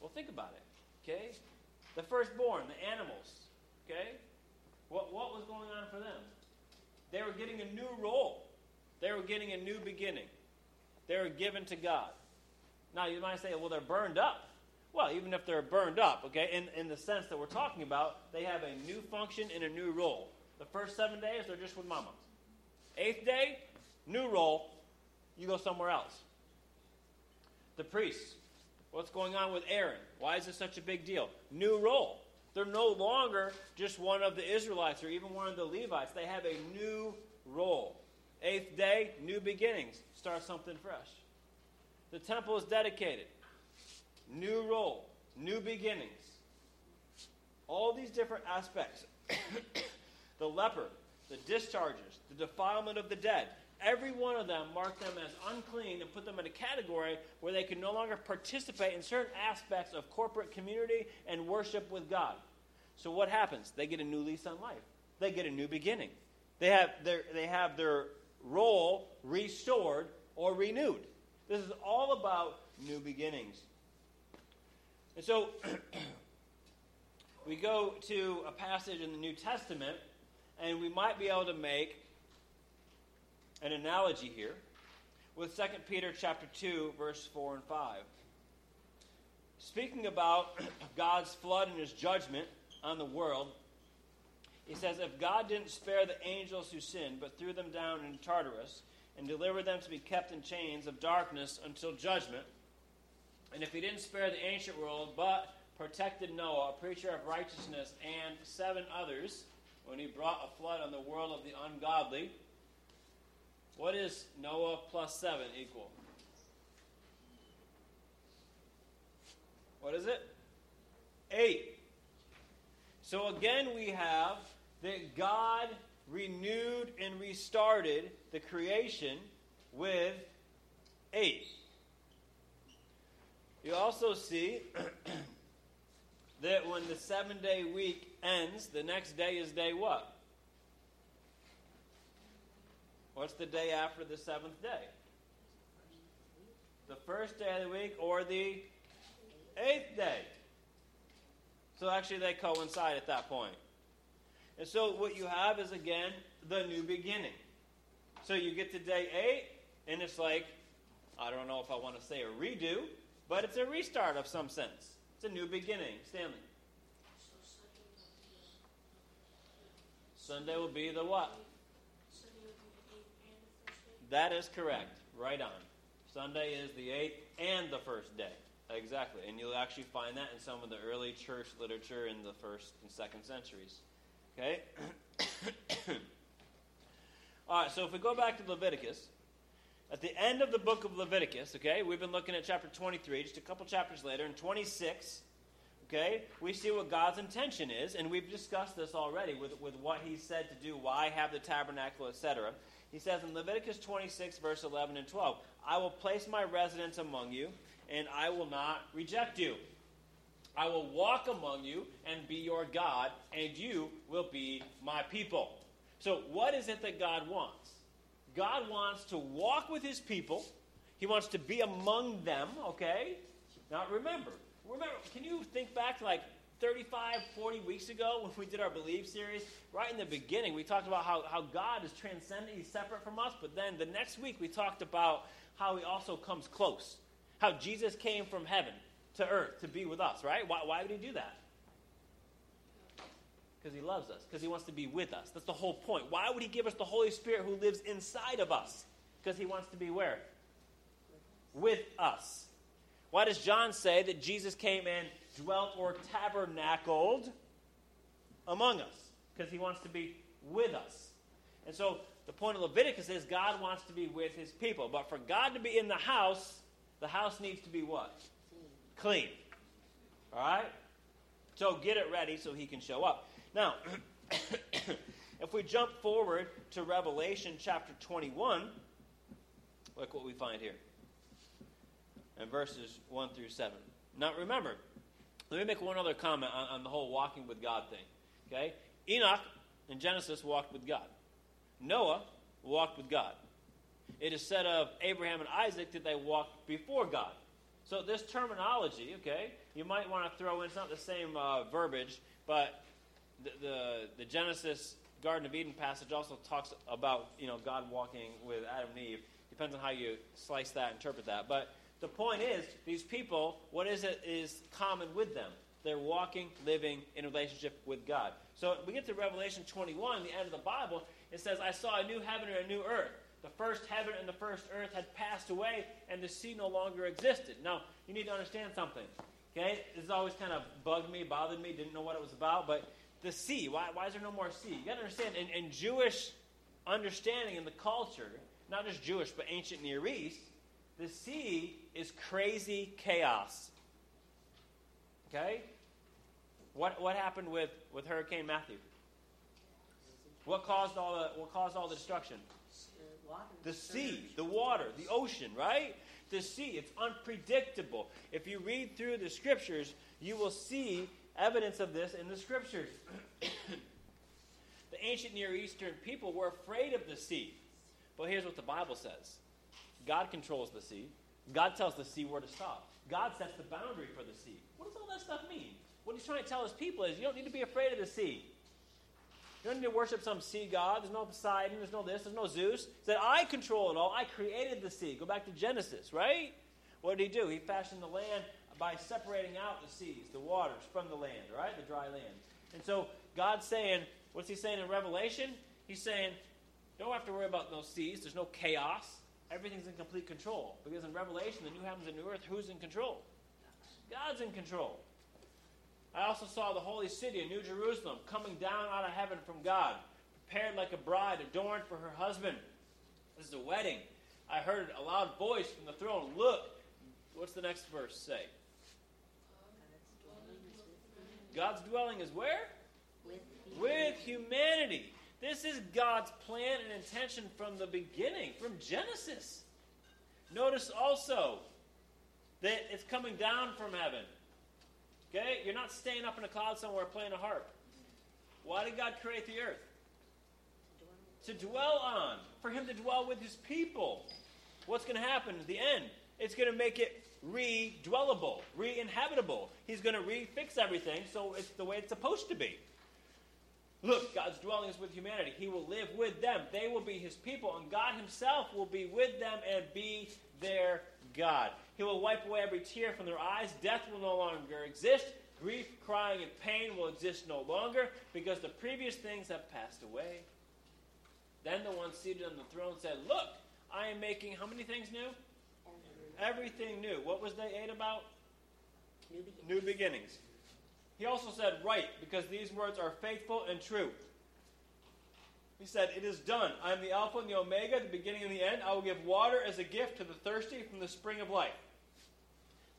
Well, think about it, okay? The firstborn, the animals, okay? What, what was going on for them? They were getting a new role. They were getting a new beginning. They were given to God. Now, you might say, well, they're burned up. Well, even if they're burned up, okay, in, in the sense that we're talking about, they have a new function and a new role. The first seven days, they're just with mama. Eighth day, new role, you go somewhere else. The priests, what's going on with Aaron? Why is this such a big deal? New role. They're no longer just one of the Israelites or even one of the Levites. They have a new role. Eighth day, new beginnings. Start something fresh. The temple is dedicated. New role, new beginnings. All these different aspects. The leper, the discharges, the defilement of the dead. Every one of them marked them as unclean and put them in a category where they could no longer participate in certain aspects of corporate community and worship with God. So what happens? They get a new lease on life. They get a new beginning. They have their, they have their role restored or renewed. This is all about new beginnings. And so we go to a passage in the New Testament, and we might be able to make an analogy here with Second Peter chapter two, verse four and five. Speaking about God's flood and his judgment on the world, he says, if God didn't spare the angels who sinned, but threw them down in Tartarus and delivered them to be kept in chains of darkness until judgment, and if he didn't spare the ancient world, but protected Noah, a preacher of righteousness, and seven others, when he brought a flood on the world of the ungodly, what is Noah plus seven equal? What is it? Eight. So again we have that God renewed and restarted the creation with eight. You also see that when the seven-day week ends, the next day is day what? What's the day after the seventh day? The first day of the week or the eighth day. So actually they coincide at that point. And so what you have is, again, the new beginning. So you get to day eight, and it's like I don't know if I want to say a redo, but it's a restart of some sense. It's a new beginning. Stanley. Sunday will be the what? Sunday will be the eighth and the first day. That is correct. Right on. Sunday is the eighth and the first day. Exactly. And you'll actually find that in some of the early church literature in the first and second centuries. Okay? All right, so if we go back to Leviticus, at the end of the book of Leviticus, okay, we've been looking at chapter twenty-three, just a couple chapters later, in twenty-six, okay, we see what God's intention is, and we've discussed this already with, with what he said to do, why have the tabernacle, et cetera. He says in Leviticus twenty-six, verse eleven and twelve, I will place my residence among you, and I will not reject you. I will walk among you and be your God, and you will be my people. So what is it that God wants? God wants to walk with his people. He wants to be among them, okay? Now remember, remember, can you think back to like thirty-five, forty weeks ago when we did our Believe series? Right in the beginning, we talked about how, how God is transcendent, he's separate from us, but then the next week we talked about how he also comes close. How Jesus came from heaven to earth to be with us, right? Why, why would he do that? Because he loves us. Because he wants to be with us. That's the whole point. Why would he give us the Holy Spirit who lives inside of us? Because he wants to be where? With us. Why does John say that Jesus came and dwelt or tabernacled among us? Because he wants to be with us. And so the point of Leviticus is God wants to be with his people. But for God to be in the house, the house needs to be what? Clean. Clean. All right? So get it ready so he can show up. Now, if we jump forward to Revelation chapter twenty-one, look what we find here. And verses one through seven. Now, remember, let me make one other comment on, on the whole walking with God thing. Okay? Enoch in Genesis walked with God. Noah walked with God. It is said of Abraham and Isaac that they walked before God. So this terminology, okay, you might want to throw in, it's not the same uh, verbiage, but the, the the Genesis Garden of Eden passage also talks about, you know, God walking with Adam and Eve. Depends on how you slice that, interpret that. But the point is, these people, what is it is common with them? They're walking, living in relationship with God. So we get to Revelation twenty-one, the end of the Bible, it says, I saw a new heaven and a new earth. The first heaven and the first earth had passed away, and the sea no longer existed. Now, you need to understand something, okay? This has always kind of bugged me, bothered me, didn't know what it was about, but the sea, why, why is there no more sea? You got to understand, in, in Jewish understanding in the culture, not just Jewish, but ancient Near East, the sea is crazy chaos, okay? What what happened with, with Hurricane Matthew? What caused all the what caused all the destruction? The sea, the water, the ocean, right? The sea, it's unpredictable. If you read through the scriptures, you will see evidence of this in the scriptures. The ancient Near Eastern people were afraid of the sea. But here's what the Bible says. God controls the sea. God tells the sea where to stop. God sets the boundary for the sea. What does all that stuff mean? What he's trying to tell his people is you don't need to be afraid of the sea. You don't need to worship some sea god. There's no Poseidon. There's no this. There's no Zeus. He said, I control it all. I created the sea. Go back to Genesis, right? What did he do? He fashioned the land by separating out the seas, the waters from the land, right? The dry land. And so God's saying, what's he saying in Revelation? He's saying, don't have to worry about those seas. There's no chaos. Everything's in complete control. Because in Revelation, the new heavens and new earth, who's in control? God's in control. I also saw the holy city, a new Jerusalem, coming down out of heaven from God, prepared like a bride adorned for her husband. This is a wedding. I heard a loud voice from the throne. Look, what's the next verse say? God's dwelling is where? With humanity. With humanity. This is God's plan and intention from the beginning, from Genesis. Notice also that it's coming down from heaven. Okay? You're not staying up in a cloud somewhere playing a harp. Why did God create the earth? To dwell on. For him to dwell with his people. What's going to happen at the end? It's going to make it re-dwellable, re-inhabitable. He's going to re-fix everything so it's the way it's supposed to be. Look, God's dwelling is with humanity. He will live with them. They will be his people, and God himself will be with them and be their God. He will wipe away every tear from their eyes. Death will no longer exist. Grief, crying, and pain will exist no longer, because the previous things have passed away. Then the one seated on the throne said, "Look, I am making how many things new? Everything, Everything new." What was they eight about? New beginnings. New beginnings. He also said, "Write, because these words are faithful and true." He said, "It is done. I am the Alpha and the Omega, the beginning and the end. I will give water as a gift to the thirsty from the spring of life.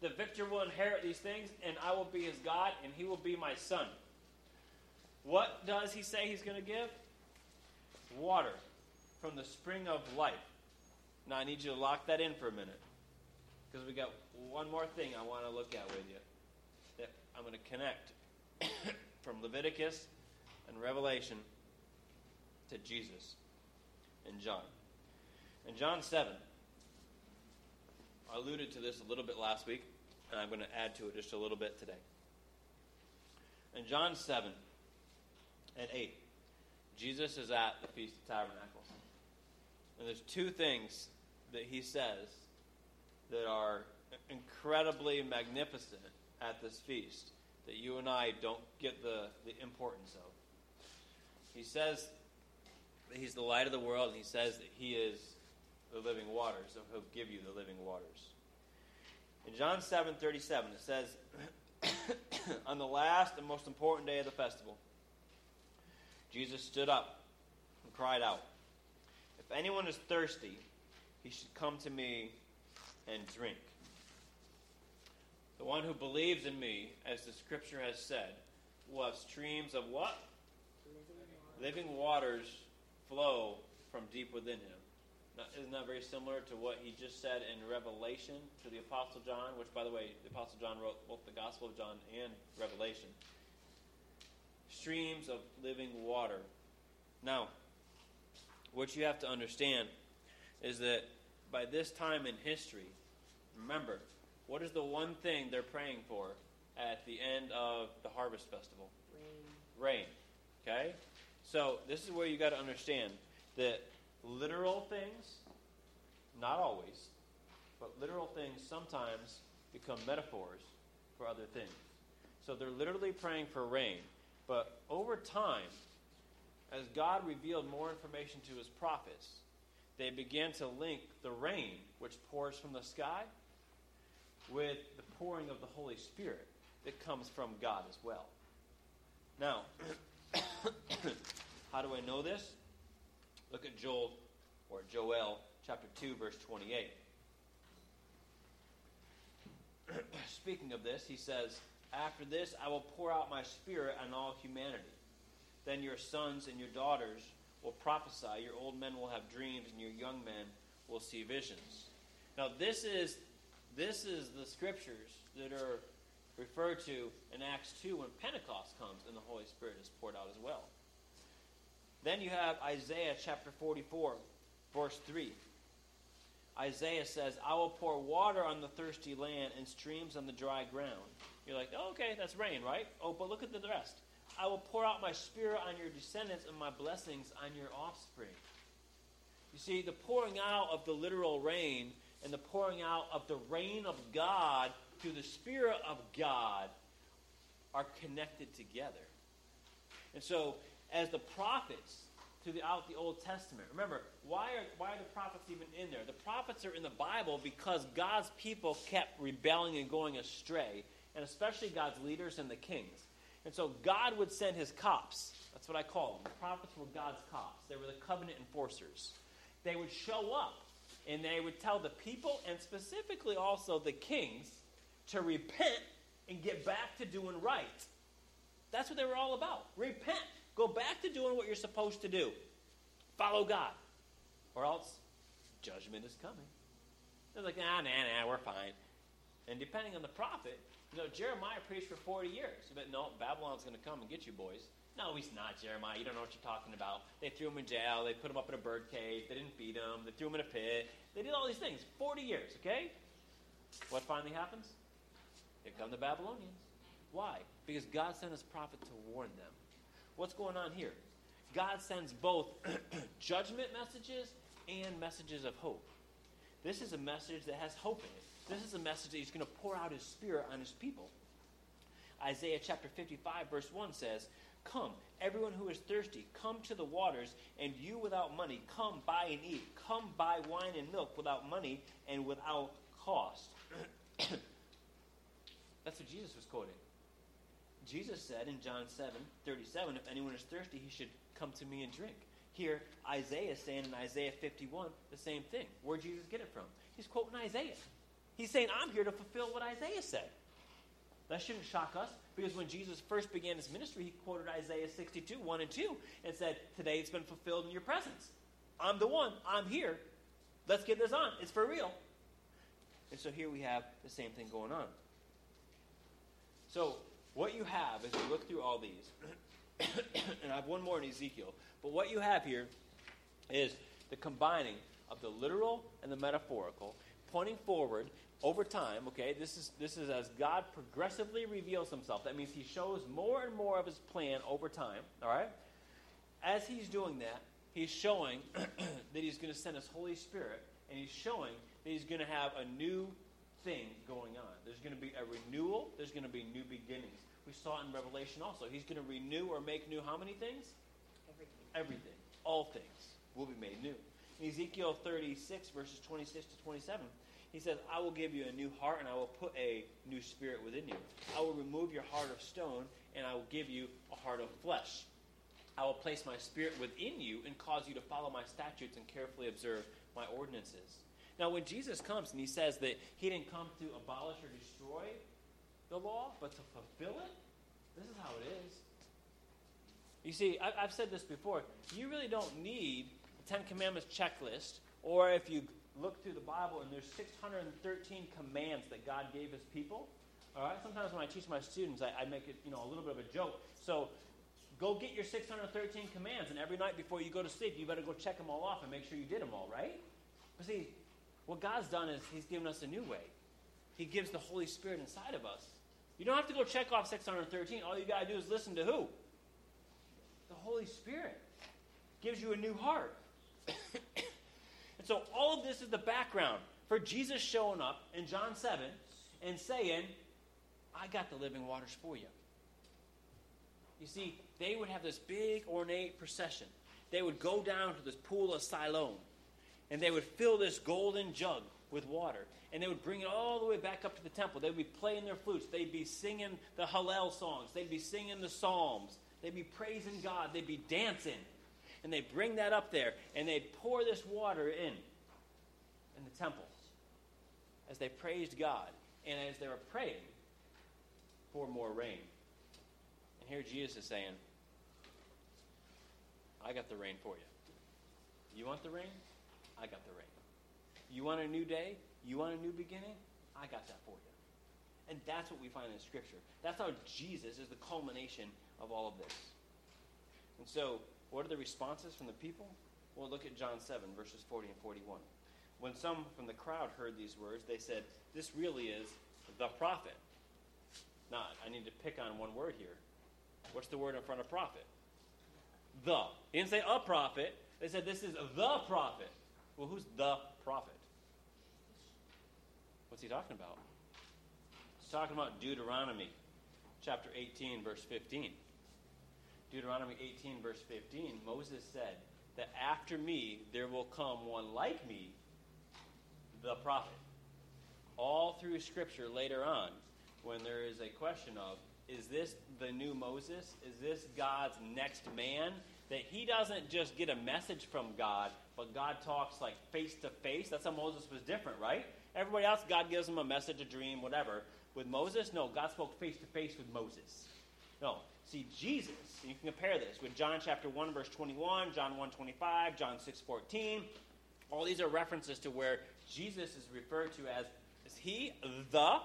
The victor will inherit these things, and I will be his God, and he will be my son." What does he say he's going to give? Water from the spring of life. Now, I need you to lock that in for a minute, because we got one more thing I want to look at with you that I'm going to connect from Leviticus and Revelation to Jesus and John. In John seven, I alluded to this a little bit last week, and I'm going to add to it just a little bit today. In John seven and eight, Jesus is at the Feast of Tabernacles. And there's two things that he says that are incredibly magnificent at this feast that you and I don't get the, the importance of. He says that he's the light of the world, and he says that he is the living waters, so he'll give you the living waters. In John seven thirty-seven, it says, "On the last and most important day of the festival, Jesus stood up and cried out, 'If anyone is thirsty, he should come to me and drink. The one who believes in me, as the scripture has said, will have streams of what? Living, living waters flow from deep within him.'" Now, isn't that very similar to what he just said in Revelation to the Apostle John, which, by the way, the Apostle John wrote both the Gospel of John and Revelation? Streams of living water. Now, what you have to understand is that by this time in history, remember, what is the one thing they're praying for at the end of the harvest festival? Rain. Rain. Okay? So this is where you got to understand that literal things, not always, but literal things sometimes become metaphors for other things. So they're literally praying for rain. But over time, as God revealed more information to his prophets, they began to link the rain, which pours from the sky, with the pouring of the Holy Spirit that comes from God as well. Now, how do I know this? Look at Joel, or Joel, chapter two, verse twenty-eight. Speaking of this, he says, "After this I will pour out my spirit on all humanity. Then your sons and your daughters will prophesy, your old men will have dreams, and your young men will see visions." Now this is, this is the scriptures that are referred to in Acts two when Pentecost comes and the Holy Spirit is poured out as well. Then you have Isaiah chapter forty-four, verse three. Isaiah says, "I will pour water on the thirsty land and streams on the dry ground." You're like, oh, okay, that's rain, right? Oh, but look at the rest. "I will pour out my spirit on your descendants and my blessings on your offspring." You see, the pouring out of the literal rain and the pouring out of the rain of God through the Spirit of God are connected together. And so, as the prophets throughout the Old Testament. Remember, why are why are the prophets even in there? The prophets are in the Bible because God's people kept rebelling and going astray, and especially God's leaders and the kings. And so God would send his cops. That's what I call them. The prophets were God's cops. They were the covenant enforcers. They would show up, and they would tell the people, and specifically also the kings, to repent and get back to doing right. That's what they were all about. Repent. Go back to doing what you're supposed to do. Follow God. Or else, judgment is coming. They're like, nah, nah, nah, we're fine. And depending on the prophet, you know, Jeremiah preached for forty years. But no, Babylon's going to come and get you boys. No, he's not, Jeremiah. You don't know what you're talking about. They threw him in jail. They put him up in a bird cage. They didn't feed him. They threw him in a pit. They did all these things. forty years, okay? What finally happens? Here come the Babylonians. Why? Because God sent his prophet to warn them. What's going on here? God sends both judgment messages and messages of hope. This is a message that has hope in it. This is a message that he's going to pour out his Spirit on his people. Isaiah chapter fifty-five verse one says, "Come, everyone who is thirsty, come to the waters, and you without money, come buy and eat. Come buy wine and milk without money and without cost." That's what Jesus was quoting. Jesus said in John seven thirty-seven, "If anyone is thirsty, he should come to me and drink." Here, Isaiah is saying in Isaiah fifty-one the same thing. Where'd Jesus get it from? He's quoting Isaiah. He's saying, I'm here to fulfill what Isaiah said. That shouldn't shock us, because when Jesus first began his ministry, he quoted Isaiah sixty-two, one and two, and said, "Today it's been fulfilled in your presence. I'm the one. I'm here. Let's get this on. It's for real." And so here we have the same thing going on. So what you have as you look through all these, and I have one more in Ezekiel, but what you have here is the combining of the literal and the metaphorical, pointing forward over time. Okay, this is this is as God progressively reveals himself. That means he shows more and more of his plan over time, all right? As he's doing that, he's showing that he's going to send his Holy Spirit, and he's showing that he's going to have a new thing going on. There's going to be a renewal. There's going to be new beginnings. We saw it in Revelation also. He's going to renew or make new how many things? Everything. Everything. All things will be made new. In Ezekiel thirty-six, verses twenty-six to twenty-seven, he says, "I will give you a new heart, and I will put a new spirit within you. I will remove your heart of stone, and I will give you a heart of flesh. I will place my spirit within you and cause you to follow my statutes and carefully observe my ordinances." Now, when Jesus comes and he says that he didn't come to abolish or destroy the law, but to fulfill it, this is how it is. You see, I've said this before. You really don't need the Ten Commandments checklist, or if you look through the Bible and there's six hundred thirteen commands that God gave his people. All right? Sometimes when I teach my students, I, I make it, you know, a little bit of a joke. So go get your six hundred thirteen commands, and every night before you go to sleep, you better go check them all off and make sure you did them all, right? But see, what God's done is he's given us a new way. He gives the Holy Spirit inside of us. You don't have to go check off six hundred thirteen. All you got to do is listen to who? The Holy Spirit gives you a new heart. And so all of this is the background for Jesus showing up in John seven and saying, "I got the living waters for you." You see, they would have this big ornate procession. They would go down to this pool of Siloam, and they would fill this golden jug with water, and they would bring it all the way back up to the temple. They would be playing their flutes. They'd be singing the Hallel songs. They'd be singing the Psalms. They'd be praising God. They'd be dancing. And they'd bring that up there, and they'd pour this water in, in the temple, as they praised God, and as they were praying for more rain. And here Jesus is saying, "I got the rain for you. You want the rain? I got the rain. You want a new day? You want a new beginning? I got that for you." And that's what we find in Scripture. That's how Jesus is the culmination of all of this. And so, what are the responses from the people? Well, look at John seven, verses forty and forty-one. "When some from the crowd heard these words, they said, 'This really is the prophet.'" Now, I need to pick on one word here. What's the word in front of prophet? The. He didn't say a prophet. They said, "This is the prophet." Well, who's the prophet? What's he talking about? He's talking about Deuteronomy chapter eighteen, verse fifteen. Deuteronomy eighteen, verse fifteen, Moses said that after me there will come one like me, the prophet. All through Scripture later on, when there is a question of, is this the new Moses? Is this God's next man? That he doesn't just get a message from God, but God talks like face to face. That's how Moses was different, right? Everybody else, God gives them a message, a dream, whatever. With Moses, no, God spoke face to face with Moses. No. See, Jesus, and you can compare this with John chapter one, verse twenty-one, John one twenty-five, John six fourteen. All these are references to where Jesus is referred to as, is he the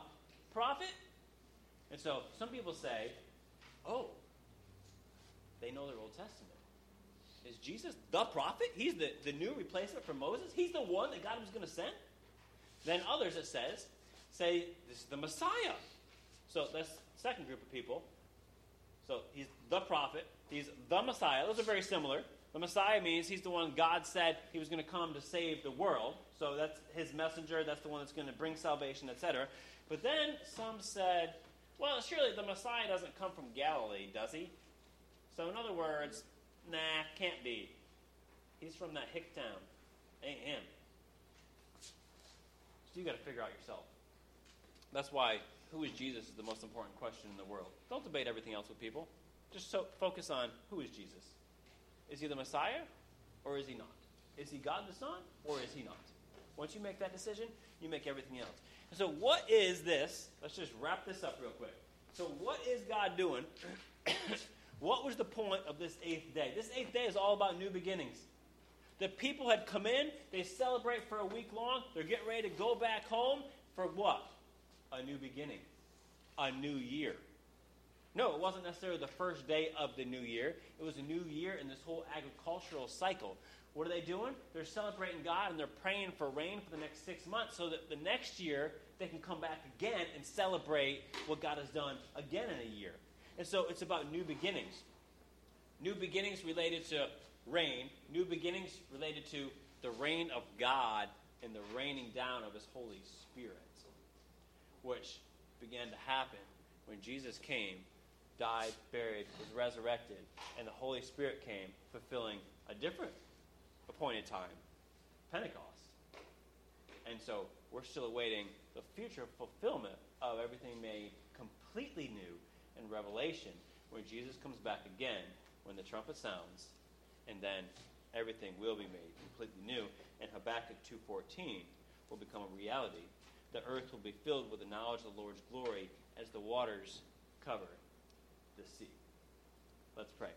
prophet? And so some people say, oh, they know their Old Testament. Is Jesus the prophet? He's the, the new replacement for Moses? He's the one that God was going to send? Then others, it says, say this is the Messiah. So that's the second group of people. So he's the prophet, he's the Messiah. Those are very similar. The Messiah means he's the one God said he was going to come to save the world. So that's his messenger. That's the one that's going to bring salvation, et cetera. But then some said, well, surely the Messiah doesn't come from Galilee, does he? So in other words, nah, can't be. He's from that hick town. Ain't him. So you got to figure out yourself. That's why who is Jesus is the most important question in the world. Don't debate everything else with people. Just so focus on who is Jesus. Is he the Messiah or is he not? Is he God the Son or is he not? Once you make that decision, you make everything else. And so what is this? Let's just wrap this up real quick. So what is God doing? What was the point of this eighth day? This eighth day is all about new beginnings. The people had come in. They celebrate for a week long. They're getting ready to go back home for what? A new beginning. A new year. No, it wasn't necessarily the first day of the new year. It was a new year in this whole agricultural cycle. What are they doing? They're celebrating God and they're praying for rain for the next six months so that the next year they can come back again and celebrate what God has done again in a year. And so it's about new beginnings. New beginnings related to rain. New beginnings related to the reign of God and the raining down of his Holy Spirit, which began to happen when Jesus came, died, buried, was resurrected, and the Holy Spirit came, fulfilling a different appointed time, Pentecost. And so we're still awaiting the future fulfillment of everything made completely new in Revelation, when Jesus comes back again, when the trumpet sounds, and then everything will be made completely new. And Habakkuk two fourteen will become a reality. The earth will be filled with the knowledge of the Lord's glory as the waters cover the sea. Let's pray.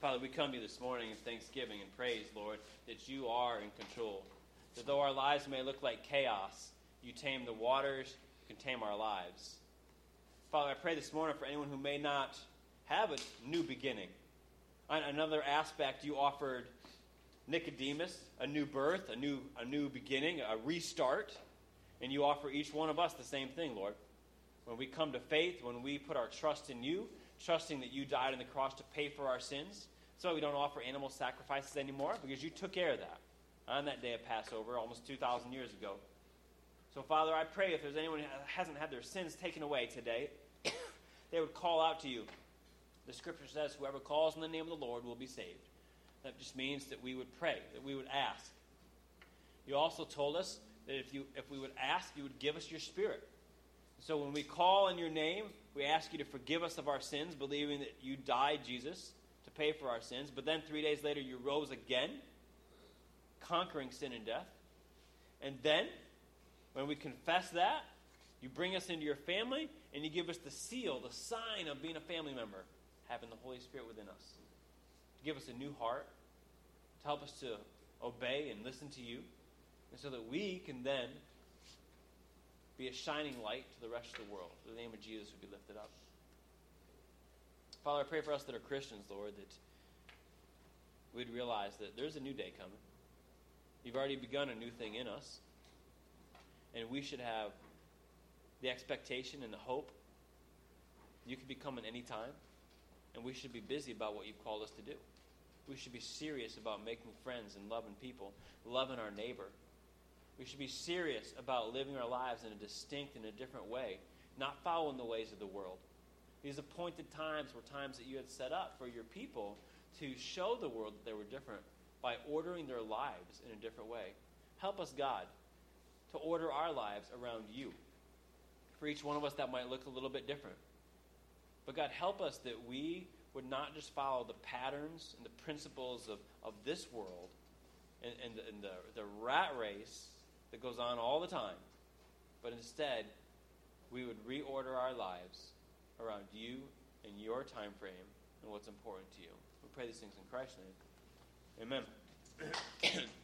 Father, we come to you this morning in thanksgiving and praise, Lord, that you are in control. That though our lives may look like chaos, you tame the waters, you can tame our lives. Father, I pray this morning for anyone who may not have a new beginning. On another aspect, you offered Nicodemus a new birth, a new, a new beginning, a restart. And you offer each one of us the same thing, Lord. When we come to faith, when we put our trust in you, trusting that you died on the cross to pay for our sins. That's why we don't offer animal sacrifices anymore, because you took care of that on that day of Passover almost two thousand years ago. So, Father, I pray if there's anyone who hasn't had their sins taken away today, they would call out to you. The Scripture says, whoever calls on the name of the Lord will be saved. That just means that we would pray, that we would ask. You also told us that if you if we would ask, you would give us your Spirit. So when we call in your name, we ask you to forgive us of our sins, believing that you died, Jesus, to pay for our sins. But then three days later, you rose again, conquering sin and death. And then, when we confess that, you bring us into your family, and you give us the seal, the sign of being a family member, having the Holy Spirit within us. To give us a new heart, to help us to obey and listen to you, and so that we can then be a shining light to the rest of the world. The name of Jesus would be lifted up. Father, I pray for us that are Christians, Lord, that we'd realize that there's a new day coming. You've already begun a new thing in us, and we should have the expectation and the hope you could be coming any time, and we should be busy about what you've called us to do. We should be serious about making friends and loving people, loving our neighbor. We should be serious about living our lives in a distinct and a different way, not following the ways of the world. These appointed times were times that you had set up for your people to show the world that they were different by ordering their lives in a different way. Help us, God, to order our lives around you. For each one of us, that might look a little bit different. But God, help us that we would not just follow the patterns and the principles of, of this world and, and, the, and the, the rat race that goes on all the time, but instead we would reorder our lives around you and your time frame and what's important to you. We pray these things in Christ's name. Amen.